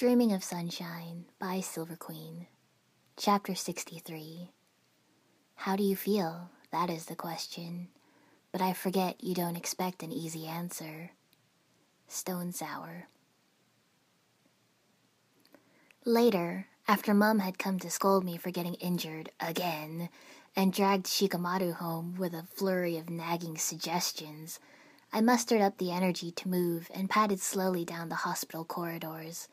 Dreaming of Sunshine by Silver Queen. Chapter 63. How do you feel? That is the question. But I forget you don't expect an easy answer. Stone Sour. Later, after Mum had come to scold me for getting injured again, and dragged Shikamaru home with a flurry of nagging suggestions, I mustered up the energy to move and padded slowly down the hospital corridors.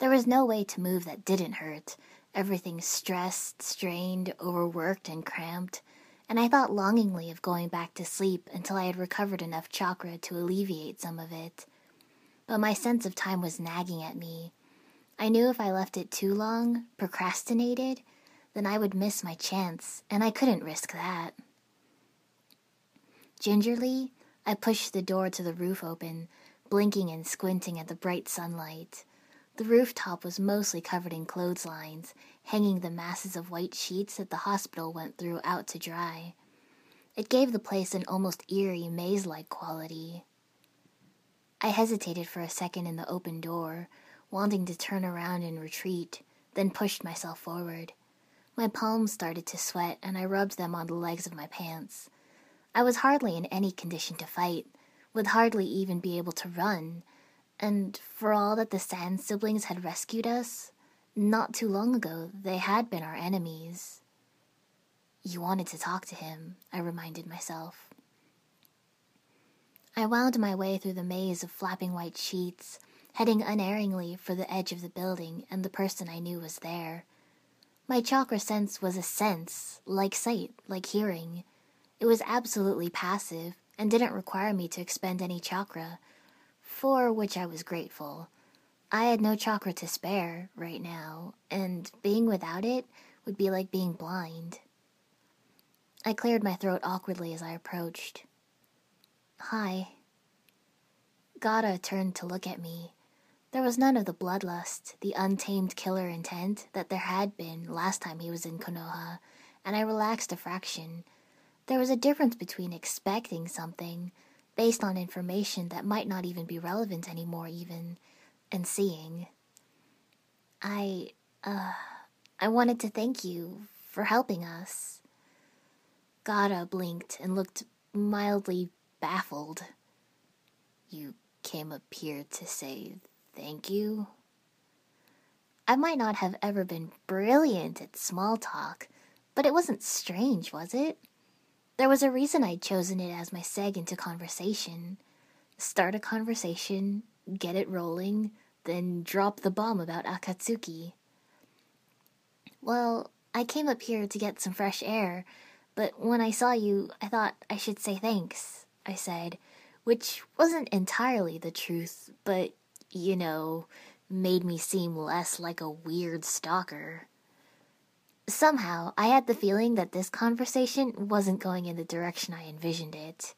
There was no way to move that didn't hurt. Everything stressed, strained, overworked, and cramped, and I thought longingly of going back to sleep until I had recovered enough chakra to alleviate some of it. But my sense of time was nagging at me. I knew if I left it too long, procrastinated, then I would miss my chance, and I couldn't risk that. Gingerly, I pushed the door to the roof open, blinking and squinting at the bright sunlight. The rooftop was mostly covered in clotheslines, hanging the masses of white sheets that the hospital went through out to dry. It gave the place an almost eerie, maze-like quality. I hesitated for a second in the open door, wanting to turn around and retreat, then pushed myself forward. My palms started to sweat, and I rubbed them on the legs of my pants. I was hardly in any condition to fight, would hardly even be able to run, and for all that the Sand siblings had rescued us, not too long ago they had been our enemies. You wanted to talk to him, I reminded myself. I wound my way through the maze of flapping white sheets, heading unerringly for the edge of the building and the person I knew was there. My chakra sense was a sense, like sight, like hearing. It was absolutely passive and didn't require me to expend any chakra, for which I was grateful. I had no chakra to spare right now, and being without it would be like being blind. I cleared my throat awkwardly as I approached. Hi. Gaara turned to look at me. There was none of the bloodlust, the untamed killer intent that there had been last time he was in Konoha, and I relaxed a fraction. There was a difference between expecting something based on information that might not even be relevant anymore even, and seeing. I wanted to thank you for helping us. Gaara blinked and looked mildly baffled. You came up here to say thank you? I might not have ever been brilliant at small talk, but it wasn't strange, was it? There was a reason I'd chosen it as my seg into conversation. Start a conversation, get it rolling, then drop the bomb about Akatsuki. Well, I came up here to get some fresh air, but when I saw you, I thought I should say thanks, I said, which wasn't entirely the truth, but, you know, made me seem less like a weird stalker. Somehow, I had the feeling that this conversation wasn't going in the direction I envisioned it.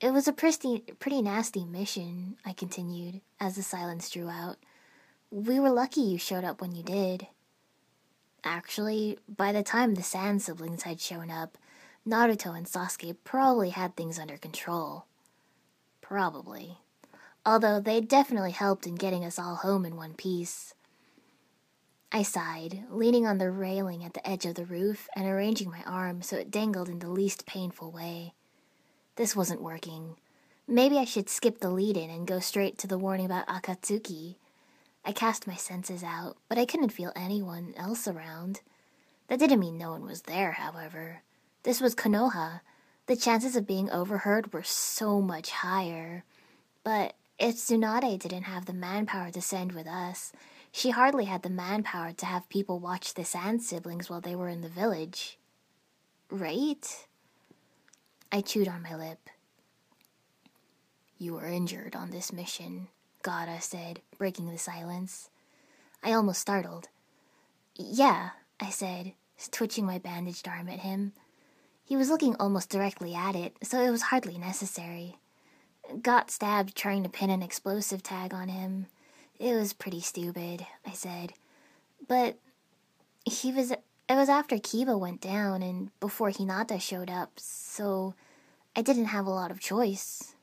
It was a pretty nasty mission, I continued, as the silence drew out. We were lucky you showed up when you did. Actually, by the time the Sand siblings had shown up, Naruto and Sasuke probably had things under control. Probably. Although they definitely helped in getting us all home in one piece. I sighed, leaning on the railing at the edge of the roof and arranging my arm so it dangled in the least painful way. This wasn't working. Maybe I should skip the lead-in and go straight to the warning about Akatsuki. I cast my senses out, but I couldn't feel anyone else around. That didn't mean no one was there, however. This was Konoha. The chances of being overheard were so much higher. But if Tsunade didn't have the manpower to send with us, she hardly had the manpower to have people watch the Sand siblings while they were in the village. Right? I chewed on my lip. You were injured on this mission, Gaara said, breaking the silence. I almost startled. Yeah, I said, twitching my bandaged arm at him. He was looking almost directly at it, so it was hardly necessary. Got stabbed trying to pin an explosive tag on him. It was pretty stupid, I said, but it was after Kiba went down and before Hinata showed up, so I didn't have a lot of choice.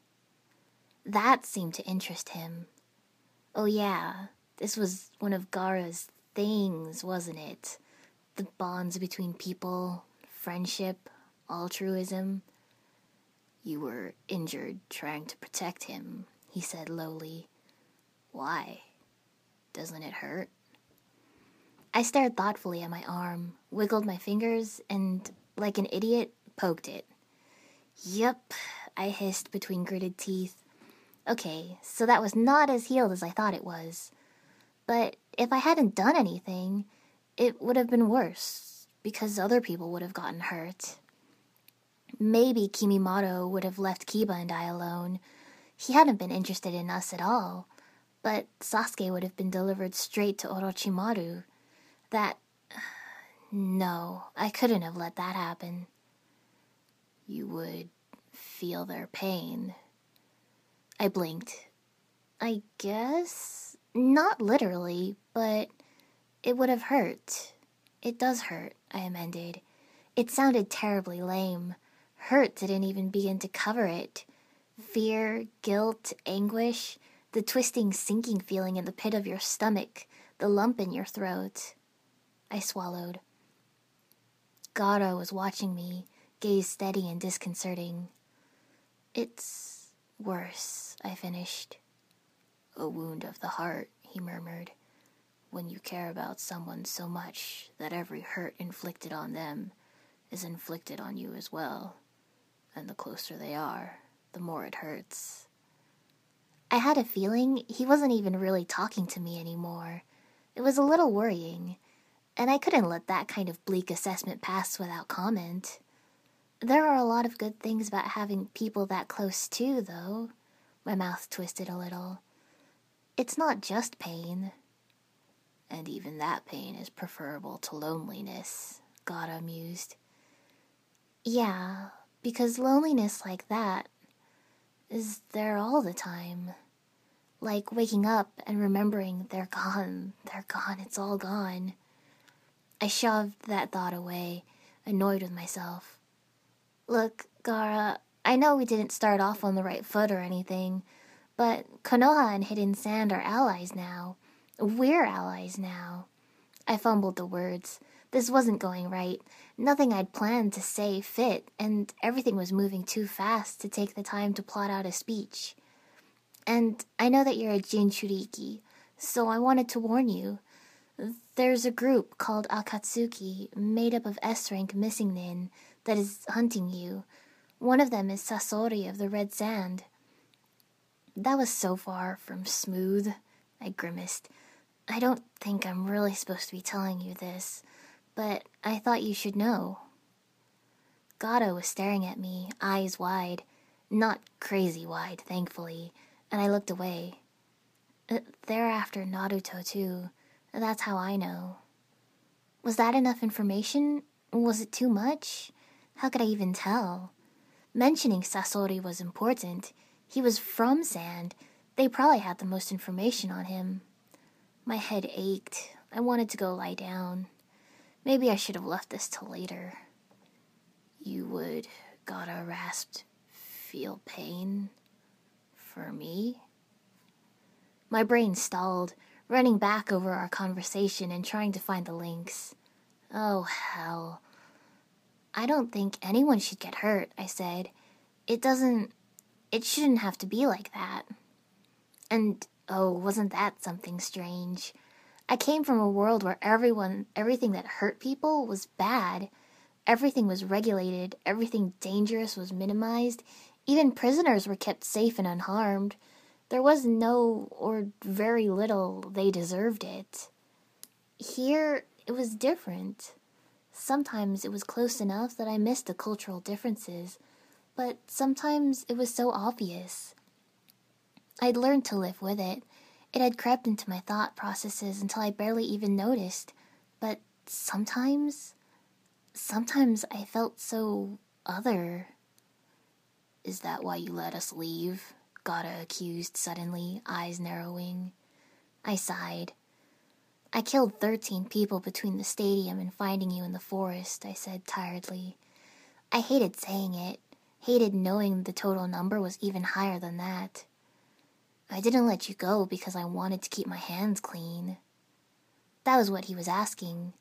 That seemed to interest him. Oh yeah, This was one of Gaara's things, wasn't it? The bonds between people, friendship, altruism. You were injured trying to protect him, he said lowly. Why? Doesn't it hurt? I stared thoughtfully at my arm, wiggled my fingers, and, like an idiot, poked it. Yep, I hissed between gritted teeth. Okay, so that was not as healed as I thought it was. But if I hadn't done anything, it would have been worse, because other people would have gotten hurt. Maybe Kimimoto would have left Kiba and I alone. He hadn't been interested in us at all, but Sasuke would have been delivered straight to Orochimaru. That... No, I couldn't have let that happen. You would feel their pain. I blinked. I guess? Not literally, but it would have hurt. It does hurt, I amended. It sounded terribly lame. Hurt didn't even begin to cover it. Fear, guilt, anguish, the twisting, sinking feeling in the pit of your stomach, the lump in your throat. I swallowed. Gaara was watching me, gaze steady and disconcerting. It's worse, I finished. A wound of the heart, he murmured. When you care about someone so much that every hurt inflicted on them is inflicted on you as well. And the closer they are, the more it hurts. I had a feeling he wasn't even really talking to me anymore. It was a little worrying. And I couldn't let that kind of bleak assessment pass without comment. There are a lot of good things about having people that close too, though. My mouth twisted a little. It's not just pain. And even that pain is preferable to loneliness, Gaara mused. Yeah, because loneliness like that is there all the time. Like waking up and remembering they're gone, it's all gone. I shoved that thought away, annoyed with myself. Look, Gaara, I know we didn't start off on the right foot or anything, but Konoha and Hidden Sand are allies now. We're allies now. I fumbled the words. This wasn't going right. Nothing I'd planned to say fit, and everything was moving too fast to take the time to plot out a speech. And I know that you're a Jinchuriki, so I wanted to warn you. There's a group called Akatsuki, made up of S-rank missing nin, that is hunting you. One of them is Sasori of the Red Sand. That was so far from smooth, I grimaced. I don't think I'm really supposed to be telling you this, but I thought you should know. Gaara was staring at me, eyes wide. Not crazy wide, thankfully, and I looked away. They're after Naruto, too. That's how I know. Was that enough information? Was it too much? How could I even tell? Mentioning Sasori was important. He was from Sand. They probably had the most information on him. My head ached. I wanted to go lie down. Maybe I should have left this till later. You would, Gaara rasped, feel pain? For me? My brain stalled, running back over our conversation and trying to find the links. Oh, hell. I don't think anyone should get hurt, I said. It shouldn't have to be like that. And, oh, wasn't that something strange? I came from a world where everything that hurt people was bad. Everything was regulated, everything dangerous was minimized, even prisoners were kept safe and unharmed. There was no, or very little, they deserved it. Here, it was different. Sometimes it was close enough that I missed the cultural differences, but sometimes it was so obvious. I'd learned to live with it. It had crept into my thought processes until I barely even noticed, but sometimes I felt so other. Is that why you let us leave? Gaara accused suddenly, eyes narrowing. I sighed. I killed 13 people between the stadium and finding you in the forest, I said tiredly. I hated saying it, hated knowing the total number was even higher than that. I didn't let you go because I wanted to keep my hands clean. That was what he was asking.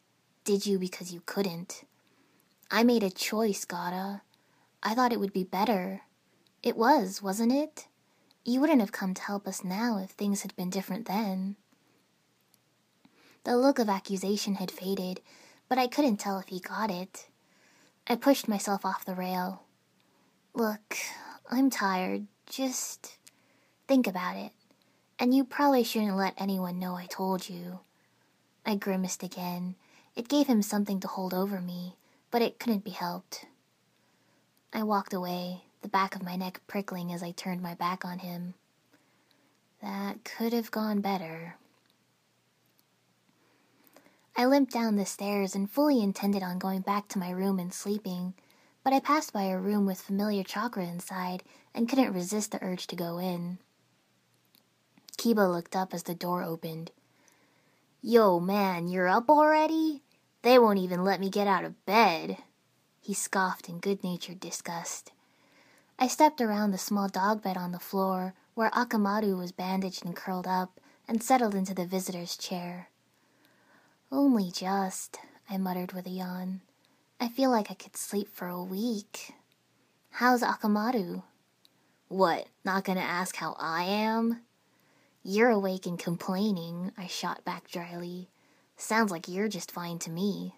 Did you because you couldn't? I made a choice, Gaara. I thought it would be better. It was, wasn't it? You wouldn't have come to help us now if things had been different then. The look of accusation had faded, but I couldn't tell if he got it. I pushed myself off the rail. Look, I'm tired. Just think about it. And you probably shouldn't let anyone know I told you. I grimaced again. It gave him something to hold over me, but it couldn't be helped. I walked away, the back of my neck prickling as I turned my back on him. That could have gone better. I limped down the stairs and fully intended on going back to my room and sleeping, but I passed by a room with familiar chakra inside and couldn't resist the urge to go in. Kiba looked up as the door opened. "Yo, man, you're up already? They won't even let me get out of bed." He scoffed in good-natured disgust. I stepped around the small dog bed on the floor where Akamaru was bandaged and curled up and settled into the visitor's chair. "Only just," I muttered with a yawn. "I feel like I could sleep for a week. How's Akamaru?" "What, not gonna ask how I am?" "You're awake and complaining," I shot back dryly. "Sounds like you're just fine to me."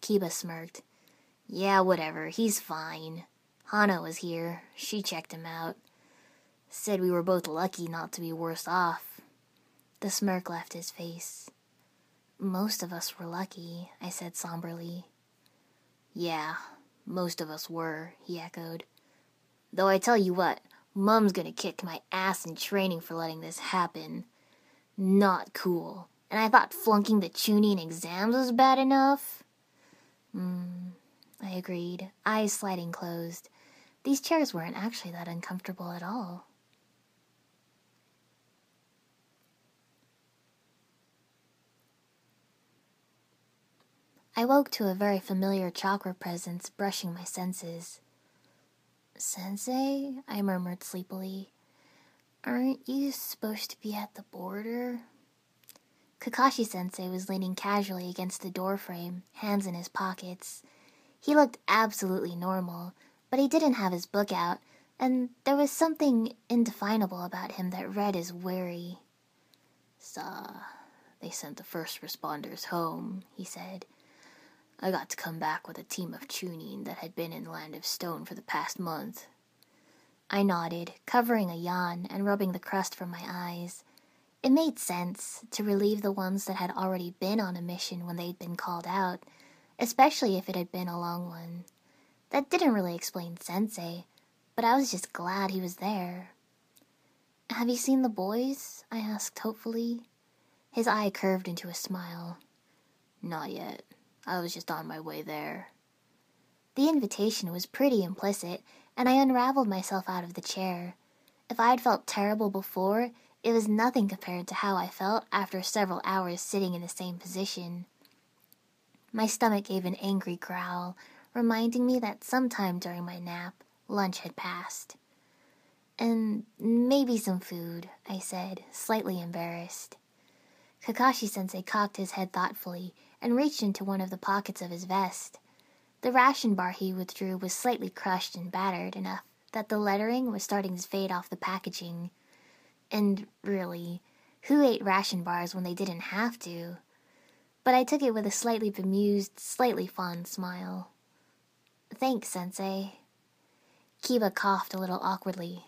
Kiba smirked. "Yeah, whatever, he's fine. Hana was here. She checked him out. Said we were both lucky not to be worse off." The smirk left his face. "Most of us were lucky," I said somberly. "Yeah, most of us were," he echoed. "Though I tell you what, Mum's gonna kick my ass in training for letting this happen. Not cool. And I thought flunking the chunin exams was bad enough." I agreed, eyes sliding closed. These chairs weren't actually that uncomfortable at all. I woke to a very familiar chakra presence brushing my senses. "Sensei," I murmured sleepily, "aren't you supposed to be at the border?" Kakashi-sensei was leaning casually against the doorframe, hands in his pockets. He looked absolutely normal, but he didn't have his book out, and there was something indefinable about him that read as wary. "Saw, they sent the first responders home," he said. "I got to come back with a team of chunin that had been in Land of Stone for the past month." I nodded, covering a yawn and rubbing the crust from my eyes. It made sense to relieve the ones that had already been on a mission when they'd been called out, especially if it had been a long one. That didn't really explain Sensei, but I was just glad he was there. "Have you seen the boys?" I asked hopefully. His eye curved into a smile. "Not yet. I was just on my way there." The invitation was pretty implicit, and I unraveled myself out of the chair. If I had felt terrible before, it was nothing compared to how I felt after several hours sitting in the same position. My stomach gave an angry growl, reminding me that sometime during my nap, lunch had passed. "And maybe some food," I said, slightly embarrassed. Kakashi-sensei cocked his head thoughtfully and reached into one of the pockets of his vest. The ration bar he withdrew was slightly crushed and battered enough that the lettering was starting to fade off the packaging. And really, who ate ration bars when they didn't have to? But I took it with a slightly bemused, slightly fond smile. "Thanks, Sensei." Kiba coughed a little awkwardly.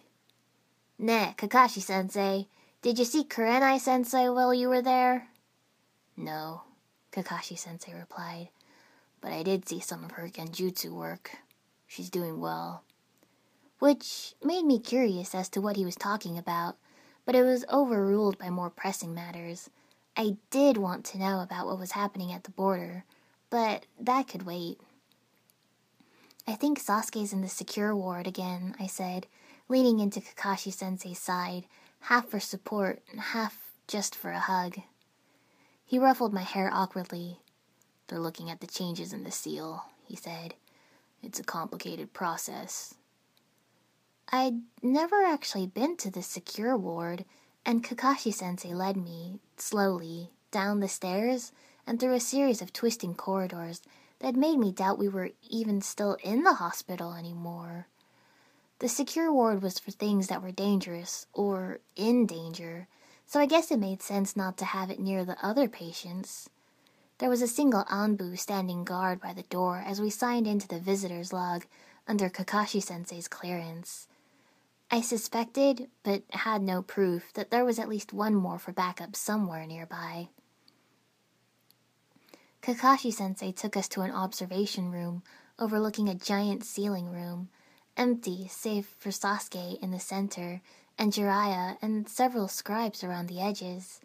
"Nah, Kakashi-sensei, did you see Kurenai-sensei while you were there?" "No," Kakashi-sensei replied, "but I did see some of her genjutsu work. She's doing well." Which made me curious as to what he was talking about, but it was overruled by more pressing matters. I did want to know about what was happening at the border, but that could wait. "I think Sasuke's in the secure ward again," I said, leaning into Kakashi-sensei's side, half for support, half just for a hug. He ruffled my hair awkwardly. "They're looking at the changes in the seal," he said. "It's a complicated process." I'd never actually been to the secure ward, and Kakashi-sensei led me, slowly, down the stairs and through a series of twisting corridors that made me doubt we were even still in the hospital anymore. The secure ward was for things that were dangerous, or in danger, so I guess it made sense not to have it near the other patients. There was a single Anbu standing guard by the door as we signed into the visitor's log under Kakashi-sensei's clearance. I suspected, but had no proof, that there was at least one more for backup somewhere nearby. Kakashi-sensei took us to an observation room overlooking a giant sealing room, empty save for Sasuke in the center and Jiraiya and several scribes around the edges.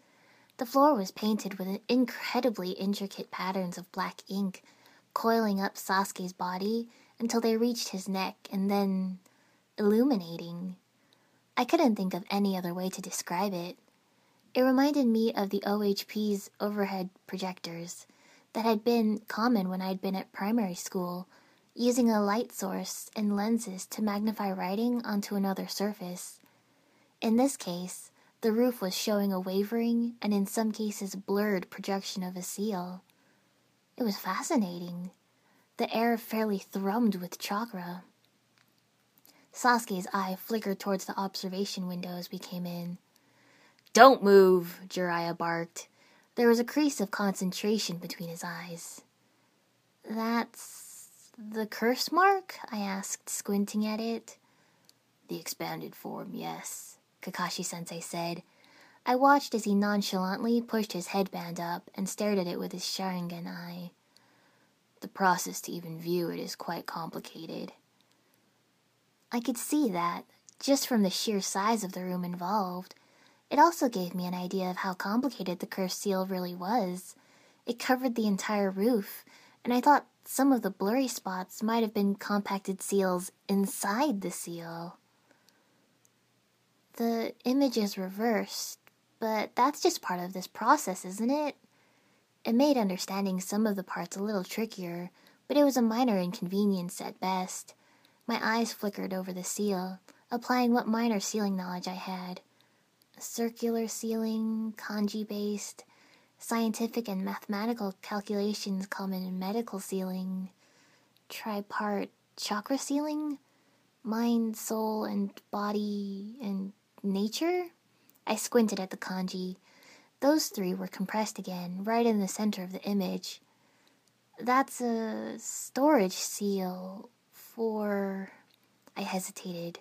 The floor was painted with incredibly intricate patterns of black ink, coiling up Sasuke's body until they reached his neck and then illuminating. I couldn't think of any other way to describe it. It reminded me of the OHP's overhead projectors that had been common when I'd been at primary school, using a light source and lenses to magnify writing onto another surface. In this case, the roof was showing a wavering and in some cases blurred projection of a seal. It was fascinating. The air fairly thrummed with chakra. Sasuke's eye flickered towards the observation window as we came in. "Don't move," Jiraiya barked. There was a crease of concentration between his eyes. "That's the curse mark?" I asked, squinting at it. "The expanded form, yes," Kakashi-sensei said. I watched as he nonchalantly pushed his headband up and stared at it with his Sharingan eye. "The process to even view it is quite complicated." I could see that, just from the sheer size of the room involved. It also gave me an idea of how complicated the cursed seal really was. It covered the entire roof, and I thought some of the blurry spots might have been compacted seals inside the seal. "The image is reversed, but that's just part of this process, isn't it?" It made understanding some of the parts a little trickier, but it was a minor inconvenience at best. My eyes flickered over the seal, applying what minor sealing knowledge I had. Circular sealing, kanji-based, scientific and mathematical calculations common in medical sealing, tripart chakra sealing, mind, soul, and body, and nature? I squinted at the kanji. Those three were compressed again, right in the center of the image. "That's a storage seal. Or," I hesitated,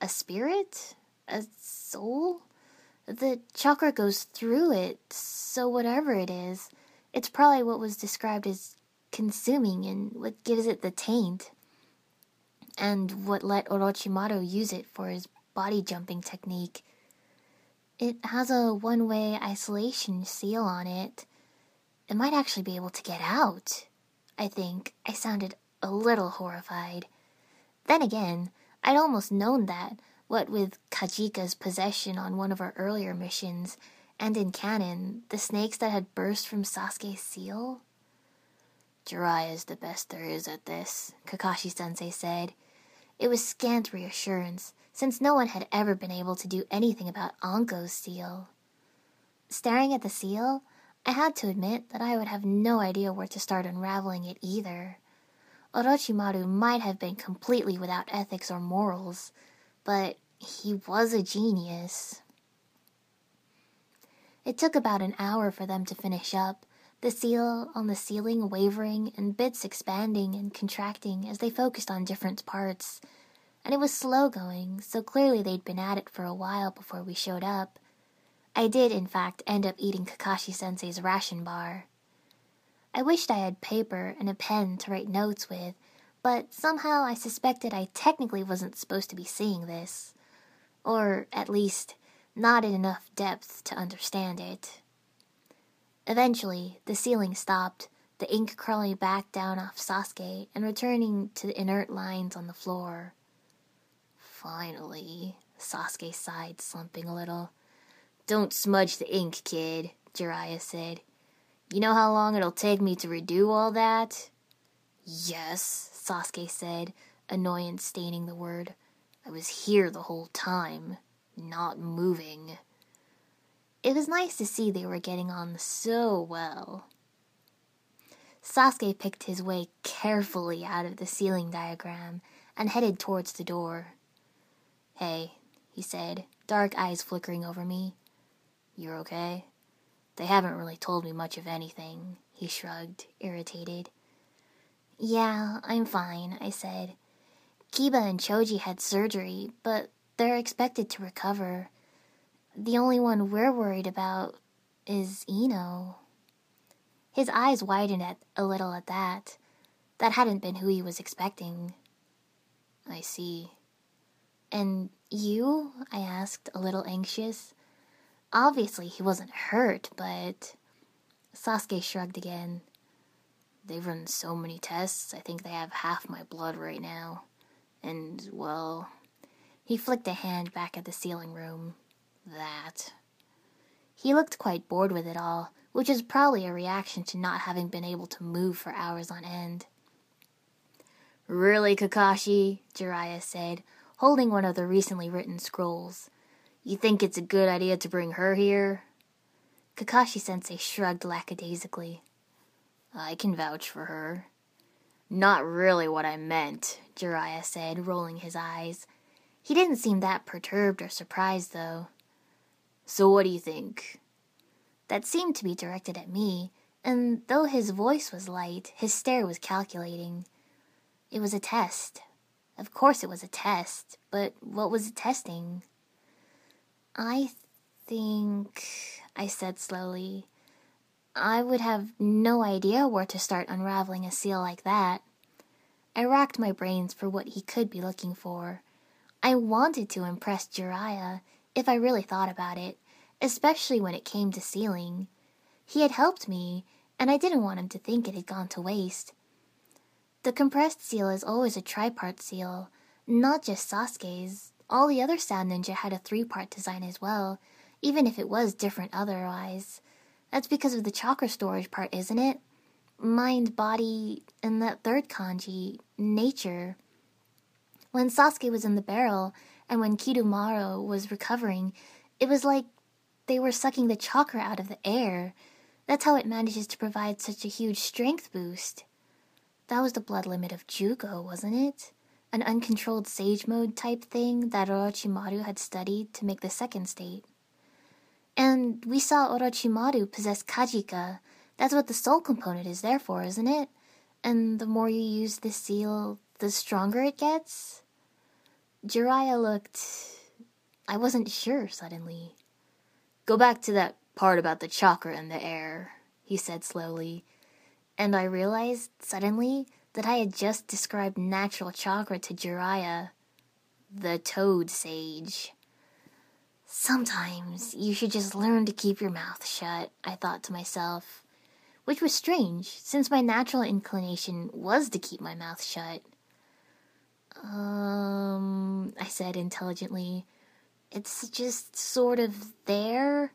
"a spirit? A soul? The chakra goes through it, so whatever it is, it's probably what was described as consuming and what gives it the taint, and what let Orochimaru use it for his body-jumping technique. It has a one-way isolation seal on it. It might actually be able to get out." I think I sounded a little horrified. Then again, I'd almost known that, what with Kajika's possession on one of our earlier missions, and in canon, the snakes that had burst from Sasuke's seal. "Jiraiya's the best there is at this," Kakashi-sensei said. It was scant reassurance, since no one had ever been able to do anything about Anko's seal. Staring at the seal, I had to admit that I would have no idea where to start unraveling it either. Orochimaru might have been completely without ethics or morals, but he was a genius. It took about an hour for them to finish up, the seal on the ceiling wavering and bits expanding and contracting as they focused on different parts, and it was slow going, so clearly they'd been at it for a while before we showed up. I did, in fact, end up eating Kakashi-sensei's ration bar. I wished I had paper and a pen to write notes with, but somehow I suspected I technically wasn't supposed to be seeing this, or at least not in enough depth to understand it. Eventually, the sealing stopped, the ink crawling back down off Sasuke and returning to the inert lines on the floor. "Finally," Sasuke sighed, slumping a little. "Don't smudge the ink, kid," Jiraiya said. "You know how long it'll take me to redo all that?" "Yes," Sasuke said, annoyance staining the word. I was here the whole time, not moving. It was nice to see they were getting on so well. Sasuke picked his way carefully out of the sealing diagram and headed towards the door. "Hey," he said, dark eyes flickering over me. "You're okay? They haven't really told me much of anything," he shrugged, irritated. "Yeah, I'm fine," I said. "Kiba and Choji had surgery, but they're expected to recover. The only one we're worried about is Ino." His eyes widened a little at that. That hadn't been who he was expecting. "I see. And you?" I asked, a little anxious. Obviously he wasn't hurt, but... Sasuke shrugged again. "They've run so many tests, I think they have half my blood right now. And, well..." He flicked a hand back at the sealing room. "That." He looked quite bored with it all, which is probably a reaction to not having been able to move for hours on end. "Really, Kakashi?" Jiraiya said, holding one of the recently written scrolls. "You think it's a good idea to bring her here?" Kakashi-sensei shrugged lackadaisically. "I can vouch for her." "Not really what I meant," Jiraiya said, rolling his eyes. He didn't seem that perturbed or surprised, though. "So what do you think?" That seemed to be directed at me, and though his voice was light, his stare was calculating. It was a test. Of course it was a test, but what was it testing? "I think," I said slowly, "I would have no idea where to start unraveling a seal like that." I racked my brains for what he could be looking for. I wanted to impress Jiraiya, if I really thought about it, especially when it came to sealing. He had helped me, and I didn't want him to think it had gone to waste. The compressed seal is always a tripart seal, not just Sasuke's. All the other Sound Ninja had a three-part design as well, even if it was different otherwise. That's because of the chakra storage part, isn't it? Mind, body, and that third kanji, nature. When Sasuke was in the barrel, and when Kidomaru was recovering, it was like they were sucking the chakra out of the air. That's how it manages to provide such a huge strength boost. That was the blood limit of Jugo, wasn't it? An uncontrolled sage mode type thing that Orochimaru had studied to make the second state. And we saw Orochimaru possess Kajika. That's what the soul component is there for, isn't it? And the more you use this seal, the stronger it gets? Jiraiya looked... I wasn't sure, suddenly. "Go back to that part about the chakra in the air," he said slowly. And I realized, suddenly, that I had just described natural chakra to Jiraiya, the toad sage. Sometimes you should just learn to keep your mouth shut, I thought to myself, which was strange, since my natural inclination was to keep my mouth shut. I said intelligently, "It's just sort of there.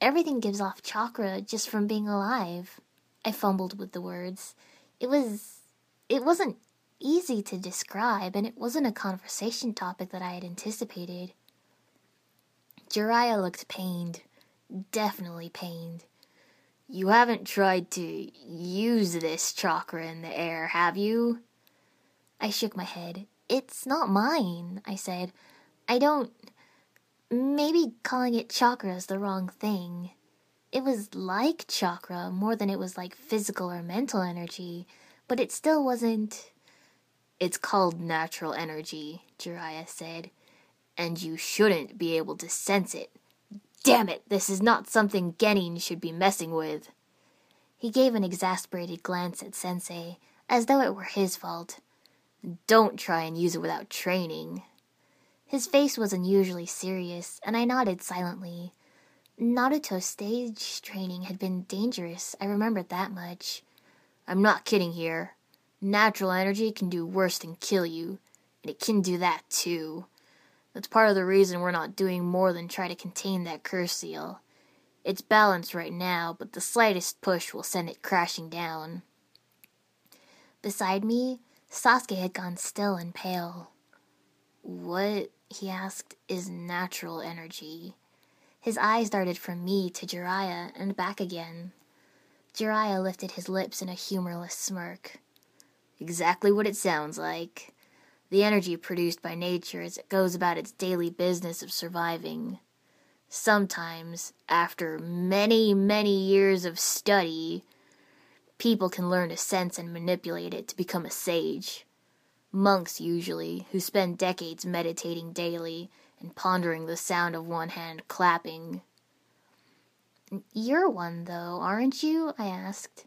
Everything gives off chakra just from being alive." I fumbled with the words. It wasn't easy to describe, and it wasn't a conversation topic that I had anticipated. Jiraiya looked pained. Definitely pained. "You haven't tried to use this chakra in the air, have you?" I shook my head. "It's not mine," I said. "I don't... Maybe calling it chakra is the wrong thing. It was like chakra more than it was like physical or mental energy. But it still wasn't..." "It's called natural energy," Jiraiya said. "And you shouldn't be able to sense it. Damn it, this is not something genin should be messing with." He gave an exasperated glance at Sensei, as though it were his fault. "Don't try and use it without training." His face was unusually serious, and I nodded silently. Naruto's stage training had been dangerous, I remembered that much. "I'm not kidding here. Natural energy can do worse than kill you, and it can do that too. That's part of the reason we're not doing more than try to contain that curse seal. It's balanced right now, but the slightest push will send it crashing down." Beside me, Sasuke had gone still and pale. What, he asked, is natural energy? His eyes darted from me to Jiraiya and back again. Jiraiya lifted his lips in a humorless smirk. Exactly what it sounds like. The energy produced by nature as it goes about its daily business of surviving. Sometimes, after many, many years of study, people can learn to sense and manipulate it to become a sage. Monks, usually, who spend decades meditating daily and pondering the sound of one hand clapping. You're one, though, aren't you? I asked.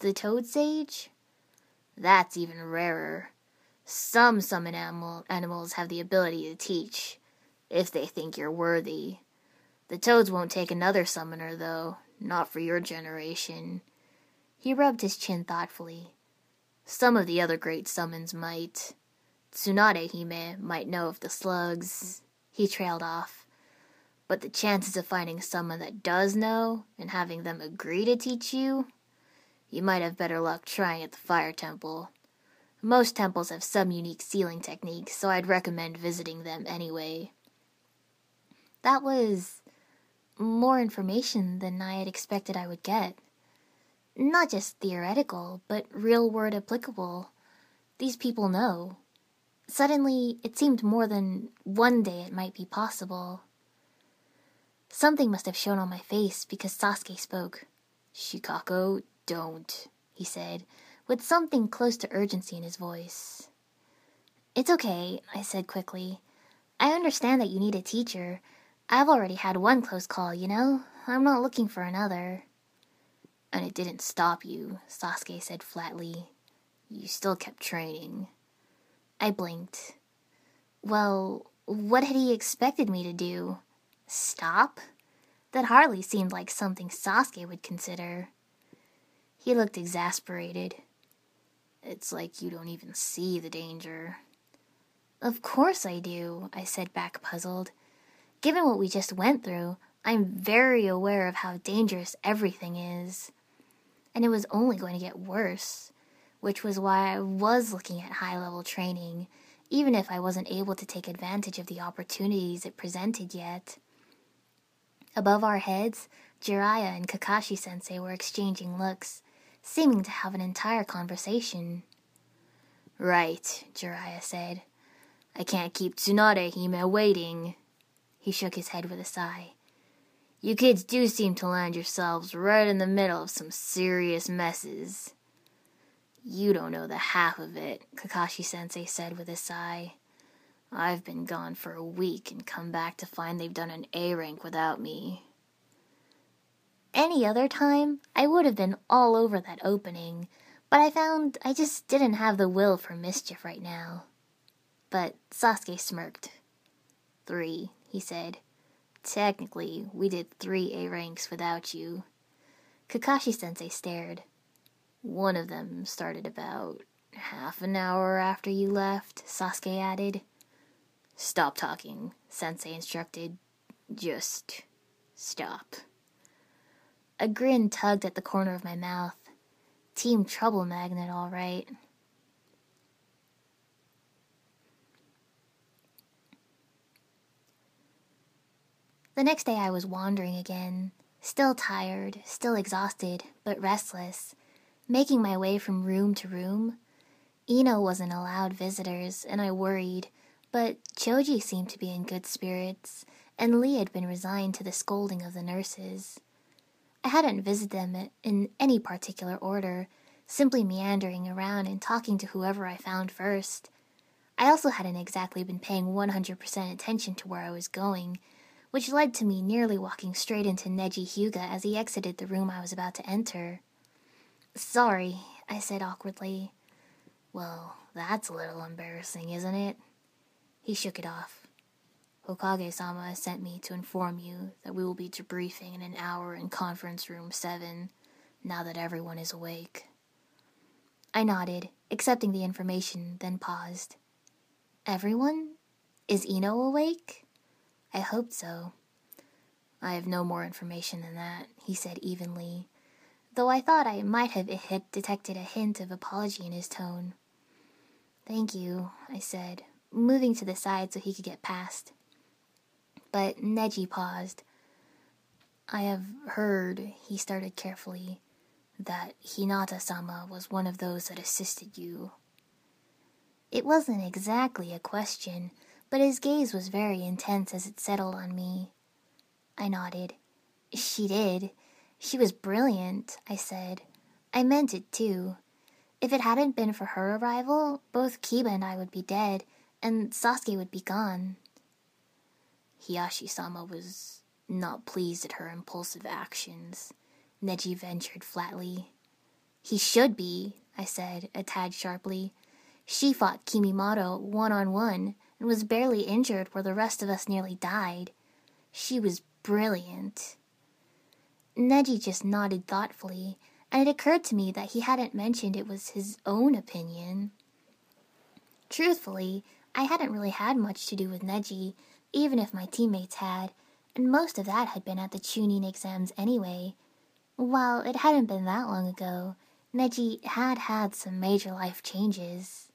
The toad sage? That's even rarer. Some summon animals have the ability to teach, if they think you're worthy. The toads won't take another summoner, though, not for your generation. He rubbed his chin thoughtfully. Some of the other great summons might. Tsunade Hime might know of the slugs. He trailed off. But the chances of finding someone that does know and having them agree to teach you? You might have better luck trying at the fire temple. Most temples have some unique sealing techniques, so I'd recommend visiting them anyway. That was more information than I had expected I would get. Not just theoretical, but real-world applicable. These people know. Suddenly, it seemed more than one day it might be possible. Something must have shown on my face because Sasuke spoke. "Shikako, don't," he said, with something close to urgency in his voice. "It's okay," I said quickly. "I understand that you need a teacher. I've already had one close call, you know? I'm not looking for another." "And it didn't stop you," Sasuke said flatly. "You still kept training." I blinked. Well, what had he expected me to do? Stop? That hardly seemed like something Sasuke would consider. He looked exasperated. "It's like you don't even see the danger." "Of course I do," I said back puzzled. "Given what we just went through, I'm very aware of how dangerous everything is. And it was only going to get worse, which was why I was looking at high-level training, even if I wasn't able to take advantage of the opportunities it presented yet. Above our heads, Jiraiya and Kakashi-sensei were exchanging looks, seeming to have an entire conversation. "Right," Jiraiya said. "I can't keep Tsunade Hime waiting." He shook his head with a sigh. "You kids do seem to land yourselves right in the middle of some serious messes." "You don't know the half of it," Kakashi-sensei said with a sigh. "I've been gone for a week and come back to find they've done an A rank without me." Any other time, I would have been all over that opening, but I found I just didn't have the will for mischief right now. But Sasuke smirked. "3," he said. "Technically, we did 3 A ranks without you." Kakashi-sensei stared. "One of them started about half an hour after you left," Sasuke added. "Stop talking," Sensei instructed. "Just stop." A grin tugged at the corner of my mouth. Team Trouble Magnet, all right. The next day I was wandering again, still tired, still exhausted, but restless, making my way from room to room. Ino wasn't allowed visitors, and I worried, but Choji seemed to be in good spirits, and Lee had been resigned to the scolding of the nurses. I hadn't visited them in any particular order, simply meandering around and talking to whoever I found first. I also hadn't exactly been paying 100% attention to where I was going, which led to me nearly walking straight into Neji Hyuga as he exited the room I was about to enter. "Sorry," I said awkwardly. "Well, that's a little embarrassing, isn't it?" He shook it off. "Hokage-sama has sent me to inform you that we will be debriefing in an hour in conference room 7, now that everyone is awake." I nodded, accepting the information, then paused. "Everyone? Is Ino awake?" I hoped so. "I have no more information than that," he said evenly, though I thought I might have detected a hint of apology in his tone. "Thank you," I said, moving to the side so he could get past. But Neji paused. I have heard, he started carefully, that Hinata-sama was one of those that assisted you. It wasn't exactly a question, but his gaze was very intense as it settled on me. I nodded. She did. She was brilliant, I said. I meant it, too. If it hadn't been for her arrival, both Kiba and I would be dead, and Sasuke would be gone. Hiyashi-sama was not pleased at her impulsive actions, Neji ventured flatly. He should be, I said, a tad sharply. She fought Kimimoto one-on-one and was barely injured where the rest of us nearly died. She was brilliant. Neji just nodded thoughtfully, and it occurred to me that he hadn't mentioned it was his own opinion. Truthfully, I hadn't really had much to do with Neji, even if my teammates had, and most of that had been at the Chunin exams anyway. While it hadn't been that long ago, Neji had had some major life changes.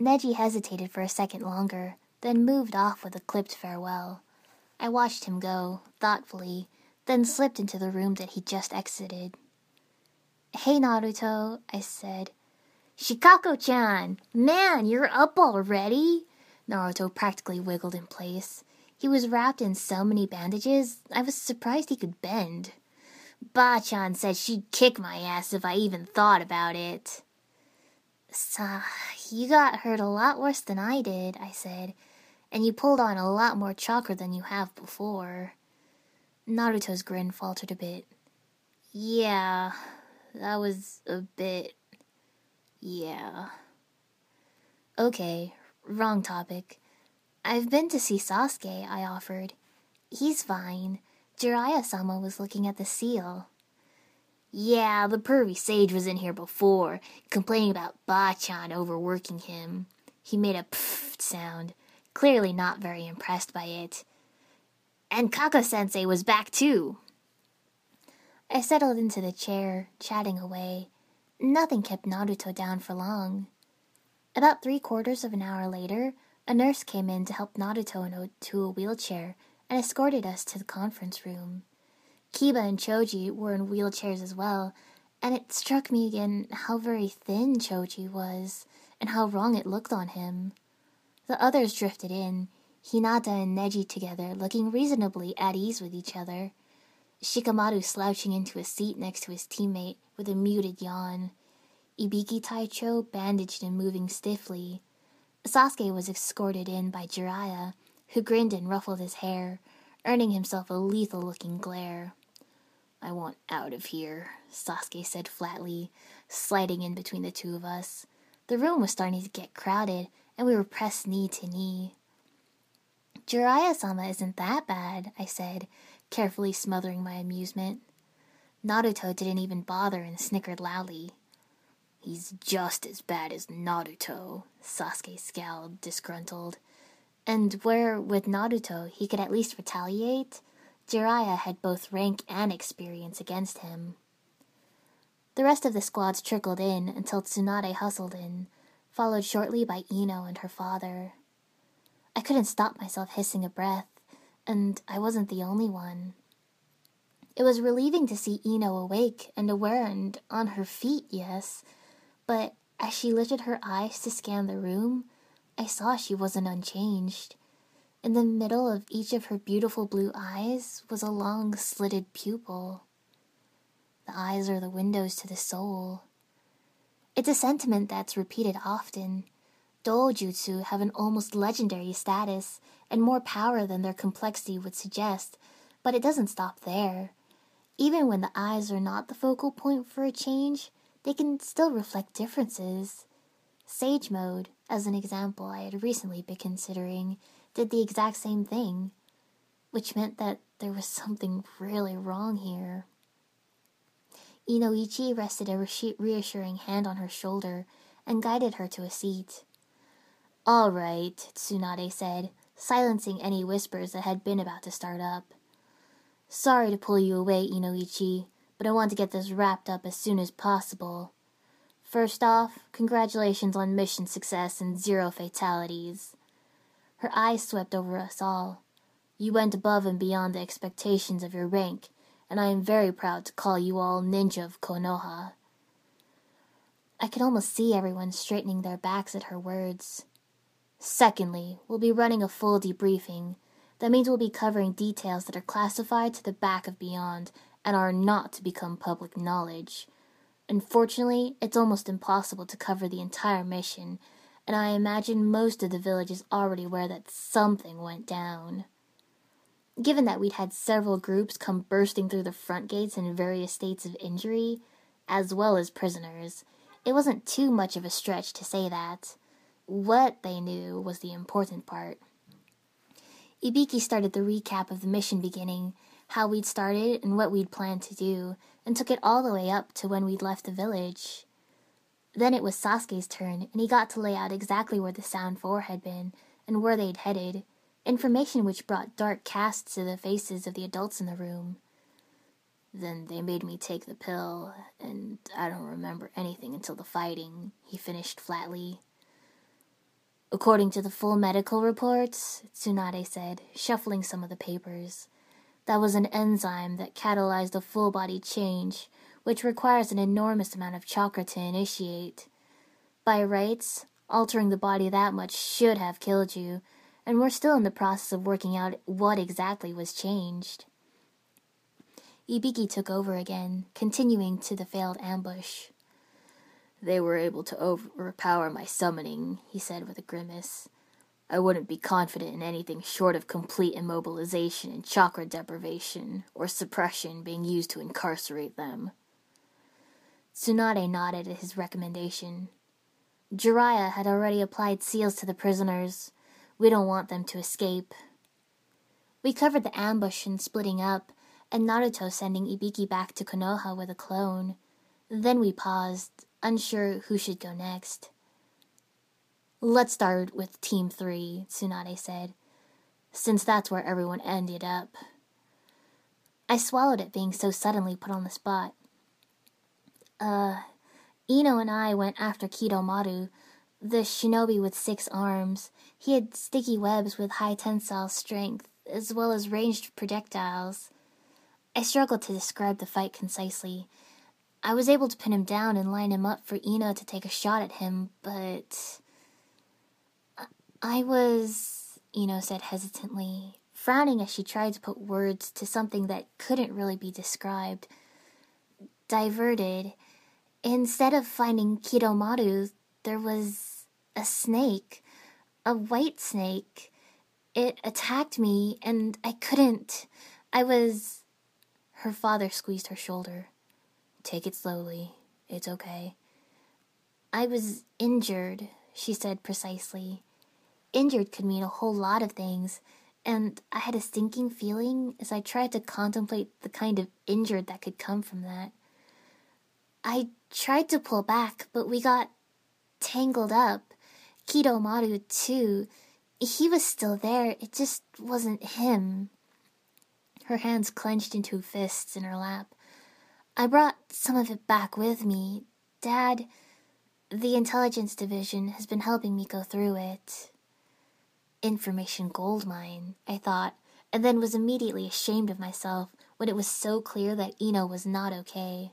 Neji hesitated for a second longer, then moved off with a clipped farewell. I watched him go, thoughtfully, then slipped into the room that he just exited. Hey, Naruto, I said. Shikako-chan! Man, you're up already? Naruto practically wiggled in place. He was wrapped in so many bandages, I was surprised he could bend. Ba-chan said she'd kick my ass if I even thought about it. Sah, you got hurt a lot worse than I did, I said, and you pulled on a lot more chakra than you have before. Naruto's grin faltered a bit. Yeah, that was a bit... yeah. Okay, wrong topic. I've been to see Sasuke, I offered. He's fine. Jiraiya-sama was looking at the seal. Yeah, the pervy sage was in here before, complaining about Ba-chan overworking him. He made a pfft sound, clearly not very impressed by it. And Kako-sensei was back too. I settled into the chair, chatting away. Nothing kept Naruto down for long. About 3/4 of an hour later, a nurse came in to help Naruto to a wheelchair and escorted us to the conference room. Kiba and Choji were in wheelchairs as well, and it struck me again how very thin Choji was and how wrong it looked on him. The others drifted in, Hinata and Neji together, looking reasonably at ease with each other. Shikamaru slouching into a seat next to his teammate with a muted yawn. Ibiki Taicho bandaged and moving stiffly. Sasuke was escorted in by Jiraiya, who grinned and ruffled his hair, earning himself a lethal-looking glare. I want out of here, Sasuke said flatly, sliding in between the two of us. The room was starting to get crowded, and we were pressed knee to knee. Jiraiya-sama isn't that bad, I said, carefully smothering my amusement. Naruto didn't even bother and snickered loudly. He's just as bad as Naruto, Sasuke scowled, disgruntled. And where, with Naruto, he could at least retaliate, Jiraiya had both rank and experience against him. The rest of the squads trickled in until Tsunade hustled in, followed shortly by Ino and her father. I couldn't stop myself hissing a breath, and I wasn't the only one. It was relieving to see Ino awake and aware and on her feet, yes, but as she lifted her eyes to scan the room, I saw she wasn't unchanged. In the middle of each of her beautiful blue eyes was a long slitted pupil. The eyes are the windows to the soul. It's a sentiment that's repeated often. Doujutsu have an almost legendary status and more power than their complexity would suggest, but it doesn't stop there. Even when the eyes are not the focal point for a change, they can still reflect differences. Sage mode, as an example I had recently been considering, did the exact same thing, which meant that there was something really wrong here. Inoichi rested a reassuring hand on her shoulder and guided her to a seat. "All right," Tsunade said, silencing any whispers that had been about to start up. "Sorry to pull you away, Inoichi, but I want to get this wrapped up as soon as possible. First off, congratulations on mission success and 0 fatalities. Her eyes swept over us all. You went above and beyond the expectations of your rank, and I am very proud to call you all ninja of Konoha. I could almost see everyone straightening their backs at her words. Secondly, we'll be running a full debriefing. That means we'll be covering details that are classified to the back of Beyond and are not to become public knowledge. Unfortunately, it's almost impossible to cover the entire mission, and I imagine most of the village is already aware that something went down. Given that we'd had several groups come bursting through the front gates in various states of injury, as well as prisoners, it wasn't too much of a stretch to say that. What they knew was the important part. Ibiki started the recap of the mission beginning, how we'd started and what we'd planned to do, and took it all the way up to when we'd left the village. Then it was Sasuke's turn, and he got to lay out exactly where the Sound Four had been, and where they'd headed, information which brought dark casts to the faces of the adults in the room. Then they made me take the pill, and I don't remember anything until the fighting, he finished flatly. According to the full medical reports, Tsunade said, shuffling some of the papers, that was an enzyme that catalyzed a full-body change, which requires an enormous amount of chakra to initiate. By rights, altering the body that much should have killed you, and we're still in the process of working out what exactly was changed. Ibiki took over again, continuing to the failed ambush. They were able to overpower my summoning, he said with a grimace. I wouldn't be confident in anything short of complete immobilization and chakra deprivation or suppression being used to incarcerate them. Tsunade nodded at his recommendation. Jiraiya had already applied seals to the prisoners. We don't want them to escape. We covered the ambush and splitting up, and Naruto sending Ibiki back to Konoha with a clone. Then we paused, unsure who should go next. Let's start with Team 3, Tsunade said, since that's where everyone ended up. I swallowed it being so suddenly put on the spot. Ino and I went after Kidomaru, the shinobi with 6 arms. He had sticky webs with high tensile strength, as well as ranged projectiles. I struggled to describe the fight concisely. I was able to pin him down and line him up for Ino to take a shot at him, but... I was, Ino said hesitantly, frowning as she tried to put words to something that couldn't really be described. Diverted. Instead of finding Kidomaru, there was a snake. A white snake. It attacked me, and I couldn't. I was... Her father squeezed her shoulder. Take it slowly. It's okay. I was injured, she said precisely. Injured could mean a whole lot of things, and I had a sinking feeling as I tried to contemplate the kind of injured that could come from that. I tried to pull back, but we got tangled up. Kidomaru, too. He was still there, it just wasn't him. Her hands clenched into fists in her lap. I brought some of it back with me. Dad, the intelligence division, has been helping me go through it. Information goldmine, I thought, and then was immediately ashamed of myself when it was so clear that Ino was not okay.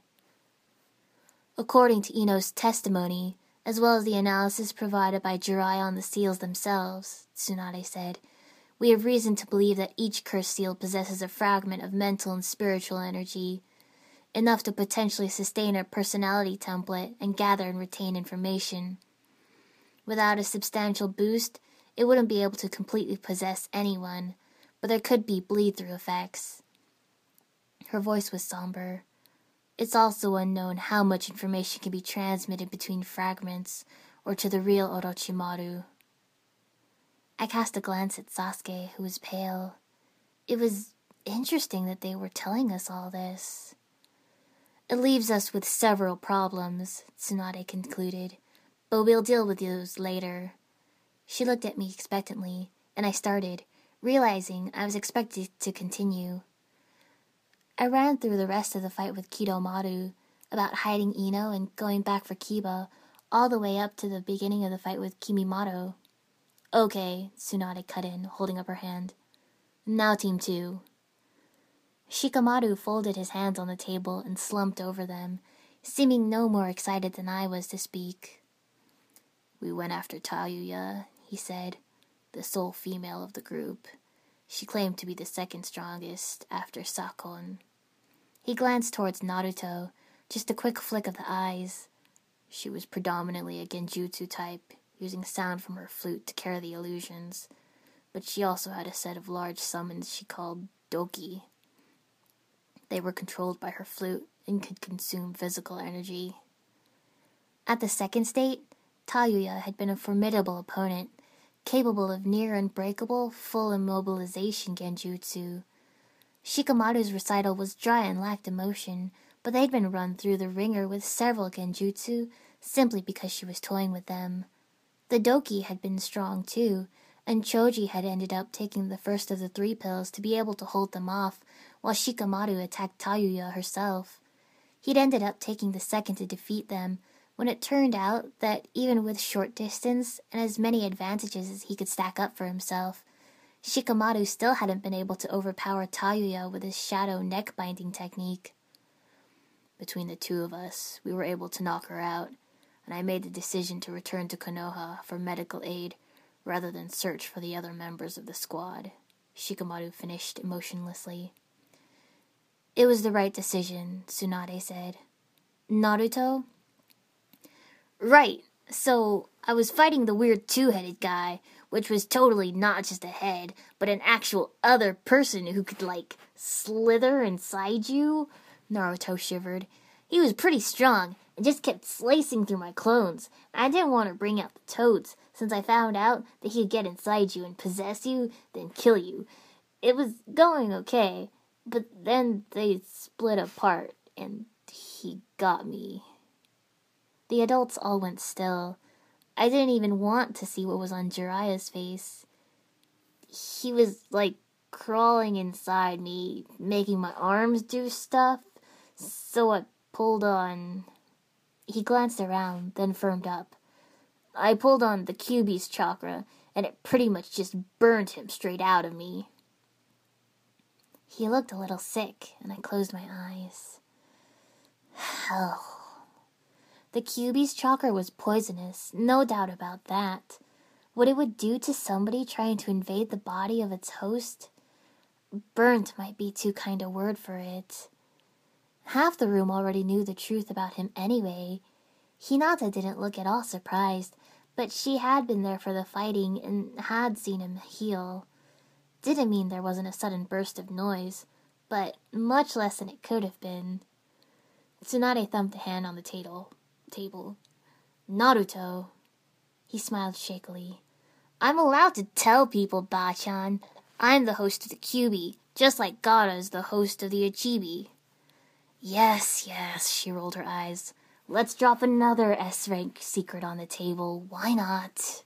According to Ino's testimony, as well as the analysis provided by Jiraiya on the seals themselves, Tsunade said, we have reason to believe that each cursed seal possesses a fragment of mental and spiritual energy, enough to potentially sustain a personality template and gather and retain information. Without a substantial boost, it wouldn't be able to completely possess anyone, but there could be bleed-through effects. Her voice was somber. It's also unknown how much information can be transmitted between fragments or to the real Orochimaru. I cast a glance at Sasuke, who was pale. It was interesting that they were telling us all this. It leaves us with several problems, Tsunade concluded, but we'll deal with those later. She looked at me expectantly, and I started, realizing I was expected to continue. I ran through the rest of the fight with Kidomaru, about hiding Ino and going back for Kiba, all the way up to the beginning of the fight with Kimimoto. Okay, Tsunade cut in, holding up her hand. Now team two. Shikamaru folded his hands on the table and slumped over them, seeming no more excited than I was to speak. We went after Tayuya, he said, the sole female of the group. She claimed to be the second strongest, after Sakon. He glanced towards Naruto, just a quick flick of the eyes. She was predominantly a genjutsu type, using sound from her flute to carry the illusions, but she also had a set of large summons she called doki. They were controlled by her flute and could consume physical energy. At the second state, Tayuya had been a formidable opponent, capable of near-unbreakable, full immobilization genjutsu. Shikamaru's recital was dry and lacked emotion, but they'd been run through the ringer with several genjutsu simply because she was toying with them. The doki had been strong too, and Choji had ended up taking the first of the 3 pills to be able to hold them off while Shikamaru attacked Tayuya herself. He'd ended up taking the second to defeat them, when it turned out that even with short distance and as many advantages as he could stack up for himself, Shikamaru still hadn't been able to overpower Tayuya with his shadow neck-binding technique. Between the 2 of us, we were able to knock her out, and I made the decision to return to Konoha for medical aid rather than search for the other members of the squad, Shikamaru finished emotionlessly. It was the right decision, Tsunade said. Naruto? Right, so I was fighting the weird 2-headed guy, which was totally not just a head, but an actual other person who could, slither inside you? Naruto shivered. He was pretty strong and just kept slicing through my clones. I didn't want to bring out the toads, since I found out that he'd get inside you and possess you, then kill you. It was going okay, but then they split apart, and he got me. The adults all went still. I didn't even want to see what was on Jiraiya's face. He was, crawling inside me, making my arms do stuff, so I pulled on... He glanced around, then firmed up. I pulled on the Kyuubi's chakra, and it pretty much just burned him straight out of me. He looked a little sick, and I closed my eyes. Hell... The Kyuubi's chakra was poisonous, no doubt about that. What it would do to somebody trying to invade the body of its host? Burnt might be too kind a word for it. Half the room already knew the truth about him anyway. Hinata didn't look at all surprised, but she had been there for the fighting and had seen him heal. Didn't mean there wasn't a sudden burst of noise, but much less than it could have been. Tsunade thumped a hand on the table. Naruto. He smiled shakily. I'm allowed to tell people, Ba-chan. I'm the host of the Kyuubi, just like Gaara is the host of the Uchibi. Yes, she rolled her eyes. Let's drop another S-rank secret on the table. Why not?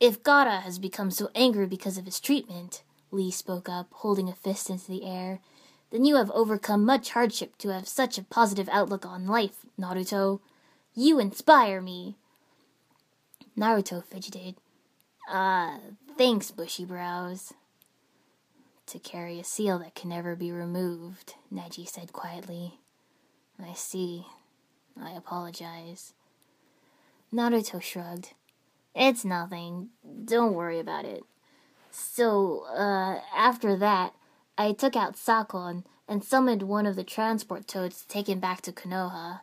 If Gaara has become so angry because of his treatment, Lee spoke up, holding a fist into the air, then you have overcome much hardship to have such a positive outlook on life, Naruto. You inspire me. Naruto fidgeted. Thanks, bushy brows. To carry a seal that can never be removed, Neji said quietly. I see. I apologize. Naruto shrugged. It's nothing. Don't worry about it. So, after that, I took out Sakon and summoned one of the transport toads to take him back to Konoha.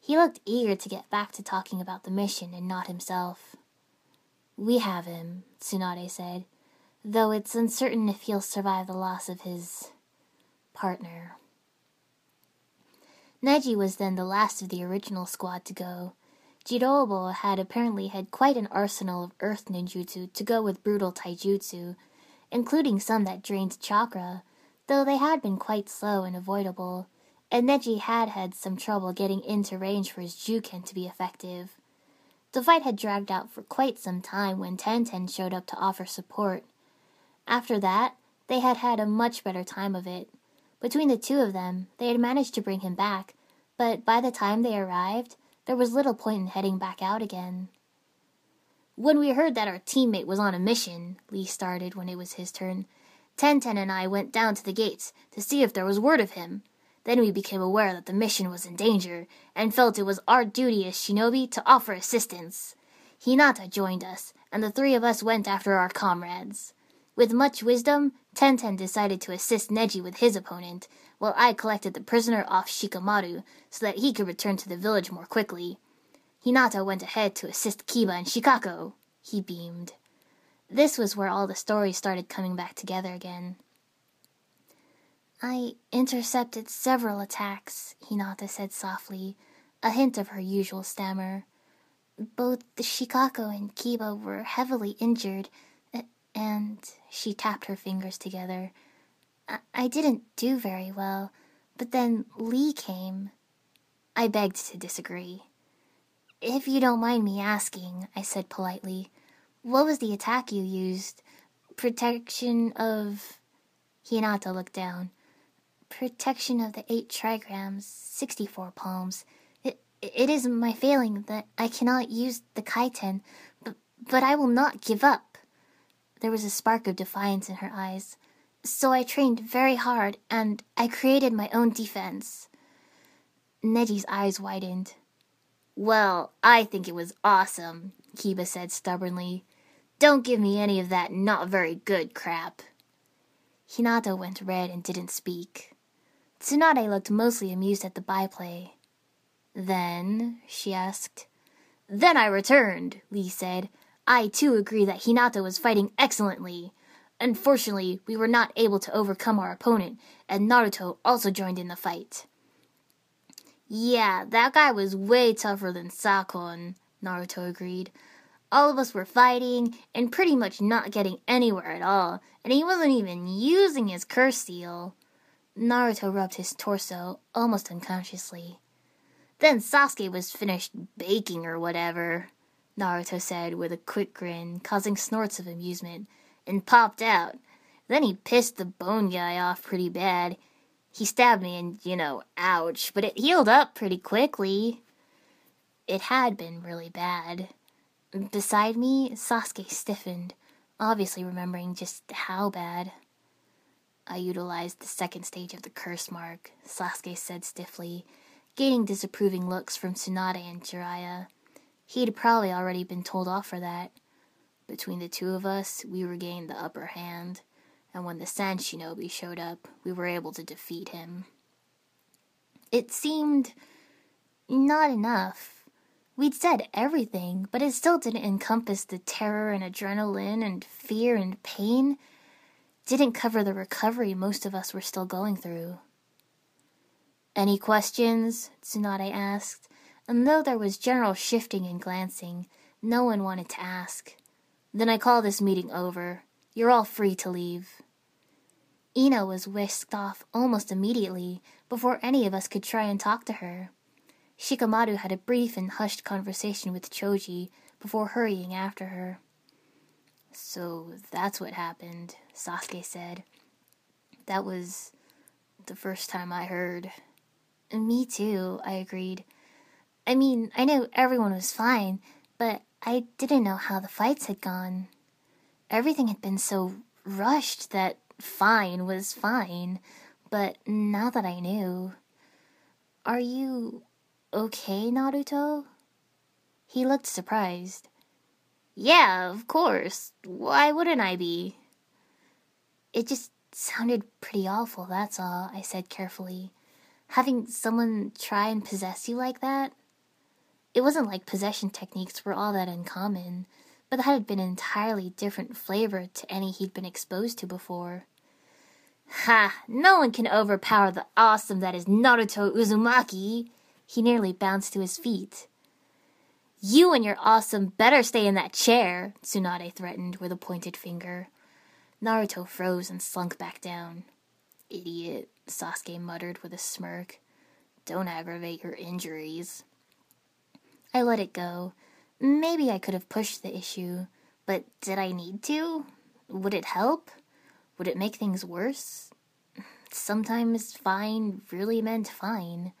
He looked eager to get back to talking about the mission and not himself. We have him, Tsunade said, though it's uncertain if he'll survive the loss of his... partner. Neji was then the last of the original squad to go. Jiraiya had apparently had quite an arsenal of earth ninjutsu to go with brutal taijutsu, including some that drained chakra, though they had been quite slow and avoidable, and Neji had had some trouble getting into range for his Juken to be effective. The fight had dragged out for quite some time when Tenten showed up to offer support. After that, they had had a much better time of it. Between the 2 of them, they had managed to bring him back, but by the time they arrived, there was little point in heading back out again. When we heard that our teammate was on a mission, Lee started when it was his turn, Tenten and I went down to the gates to see if there was word of him. Then we became aware that the mission was in danger, and felt it was our duty as shinobi to offer assistance. Hinata joined us, and the three of us went after our comrades. With much wisdom, Tenten decided to assist Neji with his opponent, while I collected the prisoner off Shikamaru so that he could return to the village more quickly. Hinata went ahead to assist Kiba and Shikako. He beamed. This was where all the stories started coming back together again. I intercepted several attacks, Hinata said softly, a hint of her usual stammer. Both Shikako and Kiba were heavily injured, and she tapped her fingers together. I didn't do very well, but then Lee came. I begged to disagree. If you don't mind me asking, I said politely, what was the attack you used? Protection of... Hinata looked down. Protection of the 8 trigrams, 64 palms. It is my failing that I cannot use the kaiten, but I will not give up. There was a spark of defiance in her eyes. So I trained very hard, and I created my own defense. Neji's eyes widened. Well, I think it was awesome, Kiba said stubbornly. Don't give me any of that not very good crap. Hinata went red and didn't speak. Tsunade looked mostly amused at the byplay. Then, she asked. Then I returned, Lee said. I too agree that Hinata was fighting excellently. Unfortunately, we were not able to overcome our opponent, and Naruto also joined in the fight. Yeah, that guy was way tougher than Sakon, Naruto agreed. All of us were fighting and pretty much not getting anywhere at all, and he wasn't even using his curse seal. Naruto rubbed his torso almost unconsciously. Then Sasuke was finished baking or whatever, Naruto said with a quick grin, causing snorts of amusement, and popped out. Then he pissed the bone guy off pretty bad. He stabbed me and, ouch, but it healed up pretty quickly. It had been really bad. Beside me, Sasuke stiffened, obviously remembering just how bad. I utilized the second stage of the curse mark, Sasuke said stiffly, gaining disapproving looks from Tsunade and Jiraiya. He'd probably already been told off for that. Between the two of us, we regained the upper hand, and when the Sand Shinobi showed up, we were able to defeat him. It seemed... not enough. We'd said everything, but it still didn't encompass the terror and adrenaline and fear and pain. Didn't cover the recovery most of us were still going through. Any questions? Tsunade asked, and though there was general shifting and glancing, no one wanted to ask. Then I call this meeting over. You're all free to leave. Ino was whisked off almost immediately before any of us could try and talk to her. Shikamaru had a brief and hushed conversation with Choji before hurrying after her. So that's what happened, Sasuke said. That was the first time I heard. Me too, I agreed. I mean, I knew everyone was fine, but I didn't know how the fights had gone. Everything had been so rushed that fine was fine, but now that I knew... Are you... okay, Naruto? He looked surprised. Yeah, of course. Why wouldn't I be? It just sounded pretty awful, that's all, I said carefully. Having someone try and possess you like that? It wasn't like possession techniques were all that uncommon, but that had been an entirely different flavor to any he'd been exposed to before. Ha! No one can overpower the awesome that is Naruto Uzumaki! He nearly bounced to his feet. You and your awesome better stay in that chair, Tsunade threatened with a pointed finger. Naruto froze and slunk back down. Idiot, Sasuke muttered with a smirk. Don't aggravate your injuries. I let it go. Maybe I could have pushed the issue, but did I need to? Would it help? Would it make things worse? Sometimes fine really meant fine.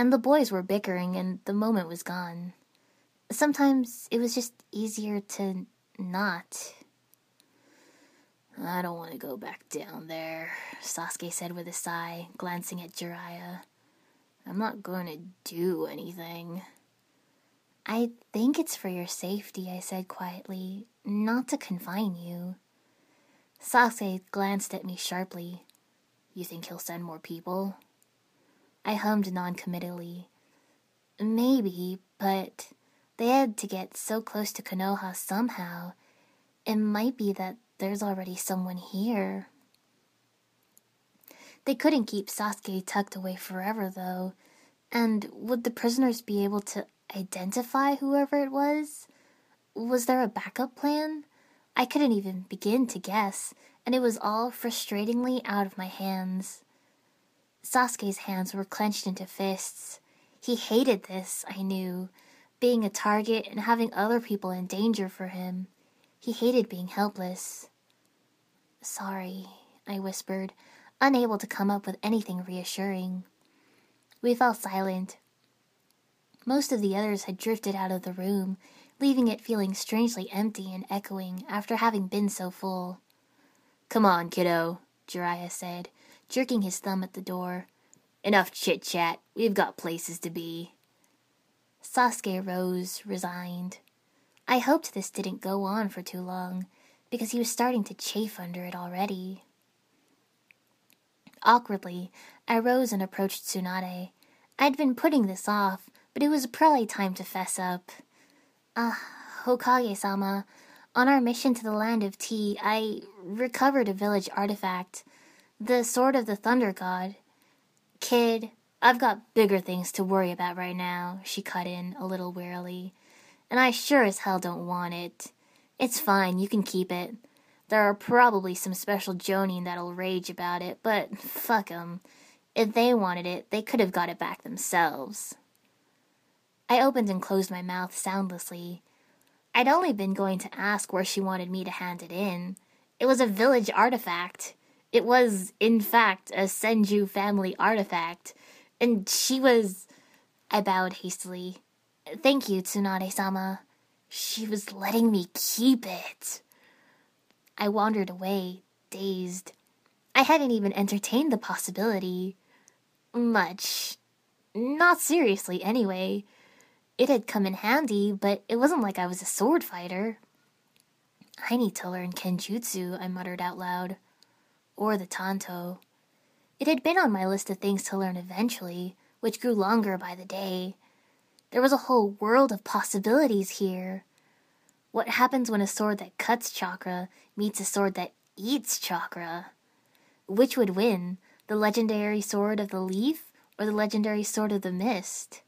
and the boys were bickering and the moment was gone. Sometimes it was just easier to not. I don't want to go back down there, Sasuke said with a sigh, glancing at Jiraiya. I'm not going to do anything. I think it's for your safety, I said quietly, not to confine you. Sasuke glanced at me sharply. You think he'll send more people? I hummed noncommittally. Maybe, but they had to get so close to Konoha somehow. It might be that there's already someone here. They couldn't keep Sasuke tucked away forever, though. And would the prisoners be able to identify whoever it was? Was there a backup plan? I couldn't even begin to guess, and it was all frustratingly out of my hands. Sasuke's hands were clenched into fists. He hated this, I knew, being a target and having other people in danger for him. He hated being helpless. Sorry, I whispered, unable to come up with anything reassuring. We fell silent. Most of the others had drifted out of the room, leaving it feeling strangely empty and echoing after having been so full. Come on, kiddo, Jiraiya said, jerking his thumb at the door. Enough chit-chat, we've got places to be. Sasuke rose, resigned. I hoped this didn't go on for too long, because he was starting to chafe under it already. Awkwardly, I rose and approached Tsunade. I'd been putting this off, but it was probably time to fess up. Hokage-sama, on our mission to the Land of Tea, I recovered a village artifact, the Sword of the Thunder God. Kid, I've got bigger things to worry about right now, she cut in a little wearily, and I sure as hell don't want it. It's fine, you can keep it. There are probably some special jonin that'll rage about it, but fuck 'em. If they wanted it, they could have got it back themselves. I opened and closed my mouth soundlessly. I'd only been going to ask where she wanted me to hand it in. It was a village artifact. It was, in fact, a Senju family artifact. And she was... I bowed hastily. Thank you, Tsunade-sama. She was letting me keep it. I wandered away, dazed. I hadn't even entertained the possibility. Much. Not seriously, anyway. It had come in handy, but it wasn't like I was a sword fighter. I need to learn genjutsu, I muttered out loud. Or the tanto. It had been on my list of things to learn eventually, which grew longer by the day. There was a whole world of possibilities here. What happens when a sword that cuts chakra meets a sword that eats chakra? Which would win, the legendary sword of the leaf or the legendary sword of the mist?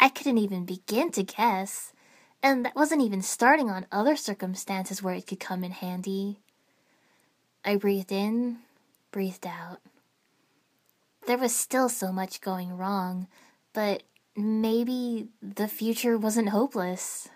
I couldn't even begin to guess, and that wasn't even starting on other circumstances where it could come in handy. I breathed in, breathed out. There was still so much going wrong, but maybe the future wasn't hopeless.